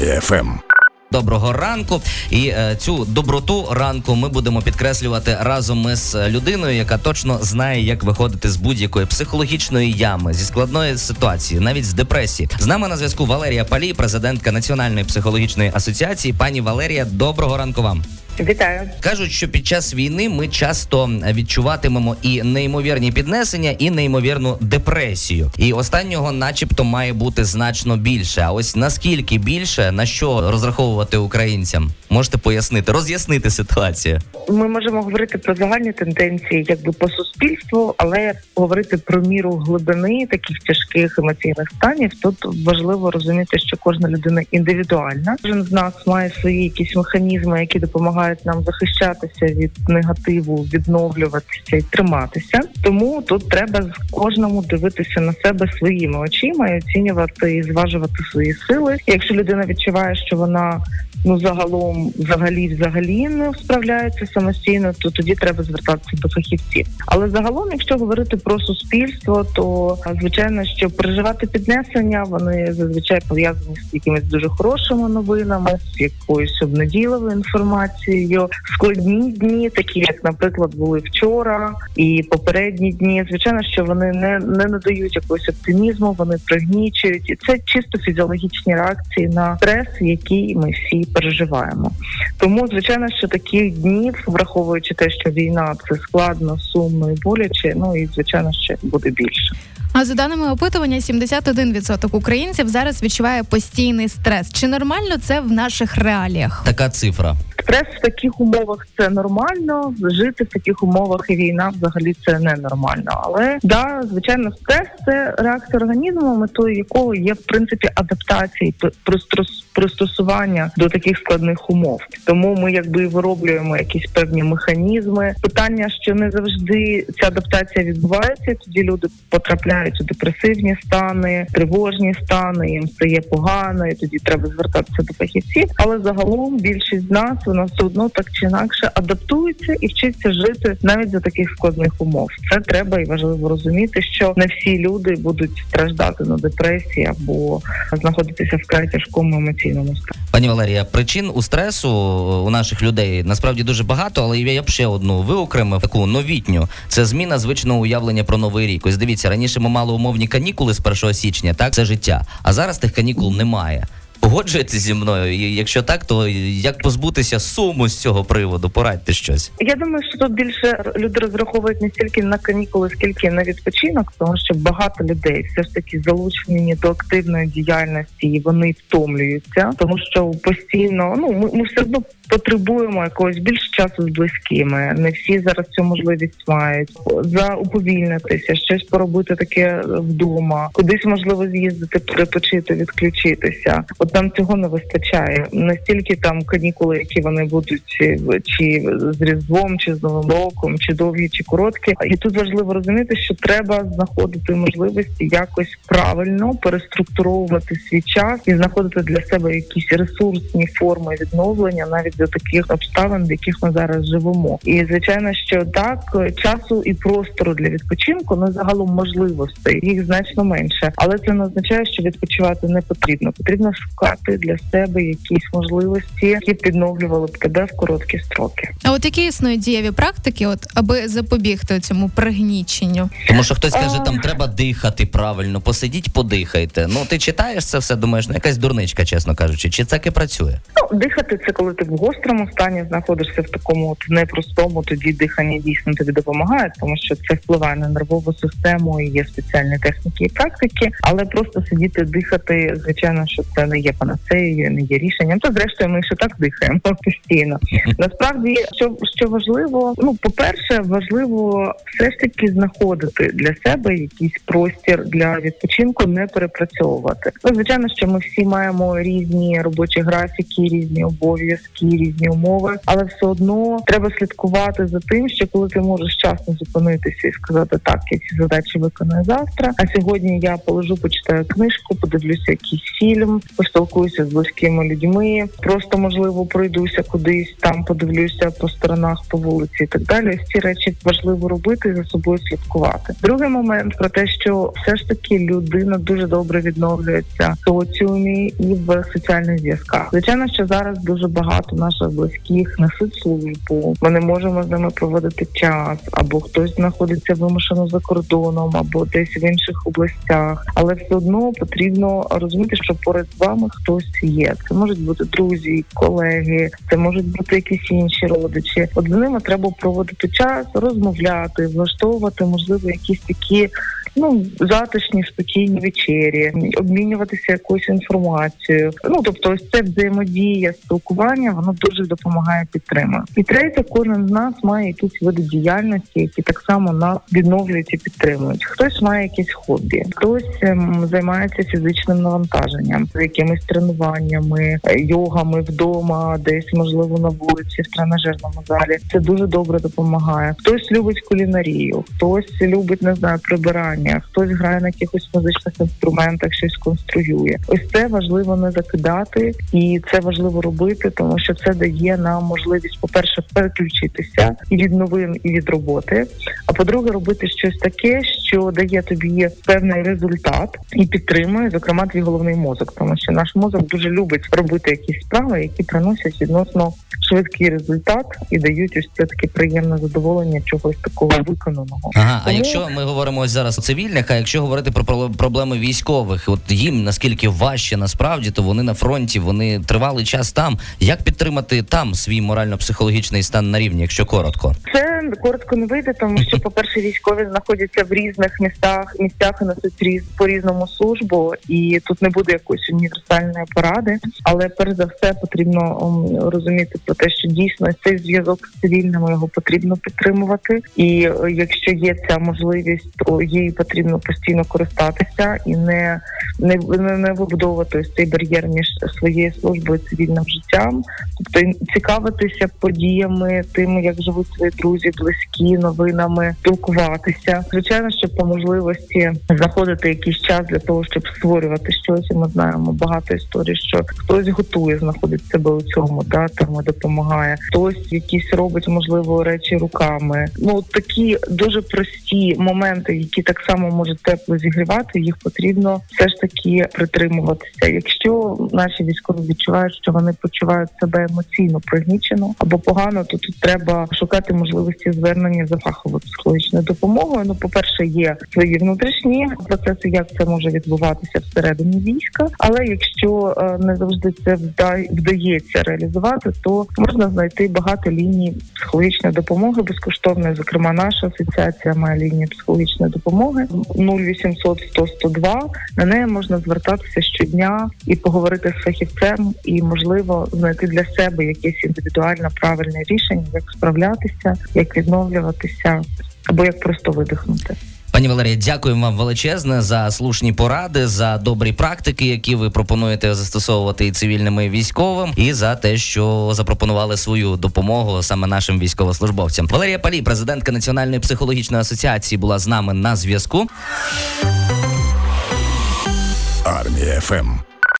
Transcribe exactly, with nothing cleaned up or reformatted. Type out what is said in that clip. Армія еф ем. Доброго ранку. І е, цю доброту ранку ми будемо підкреслювати разом із людиною, яка точно знає, як виходити з будь-якої психологічної ями, зі складної ситуації, навіть з депресії. З нами на зв'язку Валерія Палій, президентка Національної психологічної асоціації. Пані Валерія, доброго ранку вам. Вітаю. Кажуть, що під час війни ми часто відчуватимемо і неймовірні піднесення, і неймовірну депресію. І останнього начебто має бути значно більше. А ось наскільки більше, на що розраховувати українцям? Можете пояснити, роз'яснити ситуацію? Ми можемо говорити про загальні тенденції якби по суспільству, але говорити про міру глибини таких тяжких емоційних станів, тут важливо розуміти, що кожна людина індивідуальна. Кожен з нас має свої якісь механізми, які допомагають нам захищатися від негативу, відновлюватися і триматися. Тому тут треба кожному дивитися на себе своїми очима і оцінювати і зважувати свої сили. Якщо людина відчуває, що вона ну загалом, взагалі, взагалі не справляється самостійно, то тоді треба звертатися до фахівців. Але загалом, якщо говорити про суспільство, то звичайно, що переживати піднесення, вони зазвичай пов'язані з якимись дуже хорошими новинами, з якоюсь обнадійливою інформацією. Складні дні, такі як, наприклад, були вчора і попередні дні, звичайно, що вони не, не надають якогось оптимізму, вони пригнічують. І це чисто фізіологічні реакції на стрес, який ми всі переживаємо. Тому, звичайно, що таких днів, враховуючи те, що війна – це складно, сумно і боляче, ну і, звичайно, ще буде більше. А за даними опитування, сімдесят один відсоток українців зараз відчуває постійний стрес. Чи нормально це в наших реаліях? Така цифра. Стрес в таких умовах – це нормально, жити в таких умовах і війна взагалі – це ненормально. Але, да, звичайно, стрес – це реакція організму, метою якого є, в принципі, адаптація, пристосування до таких складних умов. Тому ми, якби, вироблюємо якісь певні механізми. Питання, що не завжди ця адаптація відбувається, тоді люди потрапляють у депресивні стани, тривожні стани, їм стає погано, і тоді треба звертатися до фахівців. Але загалом більшість з нас, вона все одно так чи інакше адаптується і вчиться жити навіть за таких складних умов. Це треба і важливо розуміти, що не всі люди будуть страждати на депресії або знаходитися в край тяжкому емоційному стані. Пані Валерія, причин у стресу у наших людей насправді дуже багато, але я б ще одну виокремив, таку новітню. Це зміна звичного уявлення про Новий рік. Ось дивіться, раніше ми мали умовні канікули з першого січня, так, це життя, а зараз тих канікул немає. Погоджуєтеся зі мною? І якщо так, то як позбутися суму з цього приводу? Порадьте щось. Я думаю, що тут більше люди розраховують не стільки на канікули, скільки на відпочинок, тому що багато людей все ж таки залучені до активної діяльності, і вони втомлюються, тому що постійно, ну, ми, ми все одно потребуємо якогось більш часу з близькими. Не всі зараз цю можливість мають. Зауповільнитися, щось поробити таке вдома, кудись, можливо, з'їздити, перепочити, відключитися. От нам цього не вистачає. Настільки там канікули, які вони будуть чи з Різдвом, чи з Новим роком, чи довгі, чи короткі. І тут важливо розуміти, що треба знаходити можливості якось правильно переструктуровувати свій час і знаходити для себе якісь ресурсні форми відновлення навіть до таких обставин, в яких ми зараз живемо. І, звичайно, що так, часу і простору для відпочинку, ну, загалом можливостей, їх значно менше. Але це не означає, що відпочивати не потрібно. Потрібно шукати для себе якісь можливості, які підновлювали б тебе в короткі строки. А от які існують дієві практики, от аби запобігти цьому пригніченню? Тому що хтось каже, там треба дихати правильно, посидіть, подихайте. Ну, ти читаєш це все, думаєш, ну, якась дурничка, чесно кажучи. Чи так і працює? Ну, дихати – це коли ти в гострому стані знаходишся, в такому от непростому, тоді дихання дійсно тобі допомагає, тому що це впливає на нервову систему і є спеціальні техніки і практики, але просто сидіти, дихати, звичайно, що це не є панацеєю, не є рішенням. Та зрештою ми ще так дихаємо постійно. Насправді, що, що важливо, ну, по-перше, важливо все ж таки знаходити для себе якийсь простір для відпочинку, не перепрацьовувати. Ну, звичайно, що ми всі маємо різні робочі графіки, різні обов'язки, різні умови, але все одно треба слідкувати за тим, що коли ти можеш часно зупинитися і сказати, так, я ці задачі виконую завтра, а сьогодні я полежу, почитаю книжку, подивлюся якийсь фільм, поспілкуюся з близькими людьми, просто, можливо, пройдуся кудись, там подивлюся по сторонах, по вулиці і так далі. Ці речі важливо робити і за собою слідкувати. Другий момент про те, що все ж таки людина дуже добре відновлюється в соціумі і в соціальних зв'язках. Звичайно, що зараз дуже багато наших близьких несуть службу, ми не можемо з ними проводити час, або хтось знаходиться вимушено за кордоном, або десь в інших областях, але все одно потрібно розуміти, що поряд з вами хтось є. Це можуть бути друзі, колеги, це можуть бути якісь інші родичі. От з ними треба проводити час, розмовляти, влаштовувати, можливо, якісь такі ну затишні, спокійні вечері, обмінюватися якоюсь інформацією. Ну, тобто ось це взаємодія, спілкування, воно дуже допомагає підтримати. І третє, кожен з нас має якісь види діяльності, які так само нас відновлюють і підтримують. Хтось має якісь хобі, хтось займається фізичним навантаженням, якимись тренуваннями, йогами вдома, десь, можливо, на вулиці, в тренажерному залі. Це дуже добре допомагає. Хтось любить кулінарію, хтось любить, не знаю, прибирання, хтось грає на якихось музичних інструментах, щось конструює. Ось це важливо не закидати, і це важливо робити, тому що це дає нам можливість, по-перше, переключитися і від новин, і від роботи, а по-друге, робити щось таке, що дає тобі певний результат і підтримує, зокрема, твій головний мозок, тому що наш мозок дуже любить робити якісь справи, які приносять відносно швидкий результат і дають ось це таке приємне задоволення чогось такого виконаного. Ага, тому... а якщо ми говоримо ось зараз цивільних, а якщо говорити про проблеми військових, от їм наскільки важче насправді, то вони на фронті, вони тривалий час там. Як підтримати там свій морально-психологічний стан на рівні, якщо коротко? Це коротко не вийде, тому що, по-перше, військові знаходяться в різних містах, місцях і несуть по-різному службу, і тут не буде якоїсь універсальної поради, але перш за все потрібно розуміти про те, що дійсно цей зв'язок з цивільними його потрібно підтримувати, і якщо є ця можливість, то їй потрібно постійно користатися і не, не, не вибудовувати ось цей бар'єр між своєю службою і цивільним життям. Тобто цікавитися подіями, тим, як живуть свої друзі, близькі, новинами, спілкуватися. Звичайно, що по можливості знаходити якийсь час для того, щоб створювати щось. І ми знаємо багато історій, що хтось готує, знаходить себе у цьому, да, тому допомагає. Хтось якісь робить, можливо, речі руками. Ну, такі дуже прості моменти, які так само можуть тепло зігрівати, їх потрібно все ж таки притримуватися. Якщо наші військові відчувають, що вони почувають себе емоційно пригнічено або погано, то тут треба шукати можливості звернення за фаховою психологічною допомогою. Ну, по-перше, є свої внутрішні процеси, як це може відбуватися всередині війська, але якщо не завжди це вдається реалізувати, то можна знайти багато ліній психологічної допомоги безкоштовної, зокрема, наша асоціація має лінії психологічної допомоги нуль вісімсот сто сто два. На неї можна звертатися щодня і поговорити з фахівцем, і, можливо, знайти для себе якесь індивідуально правильне рішення, як справлятися, як відновлюватися, або як просто видихнути. Пані Валерія, дякуємо вам величезне за слушні поради, за добрі практики, які ви пропонуєте застосовувати і цивільним, і військовим, і за те, що запропонували свою допомогу саме нашим військовослужбовцям. Валерія Палій, президентка Національної психологічної асоціації, була з нами на зв'язку. Армія еф ем.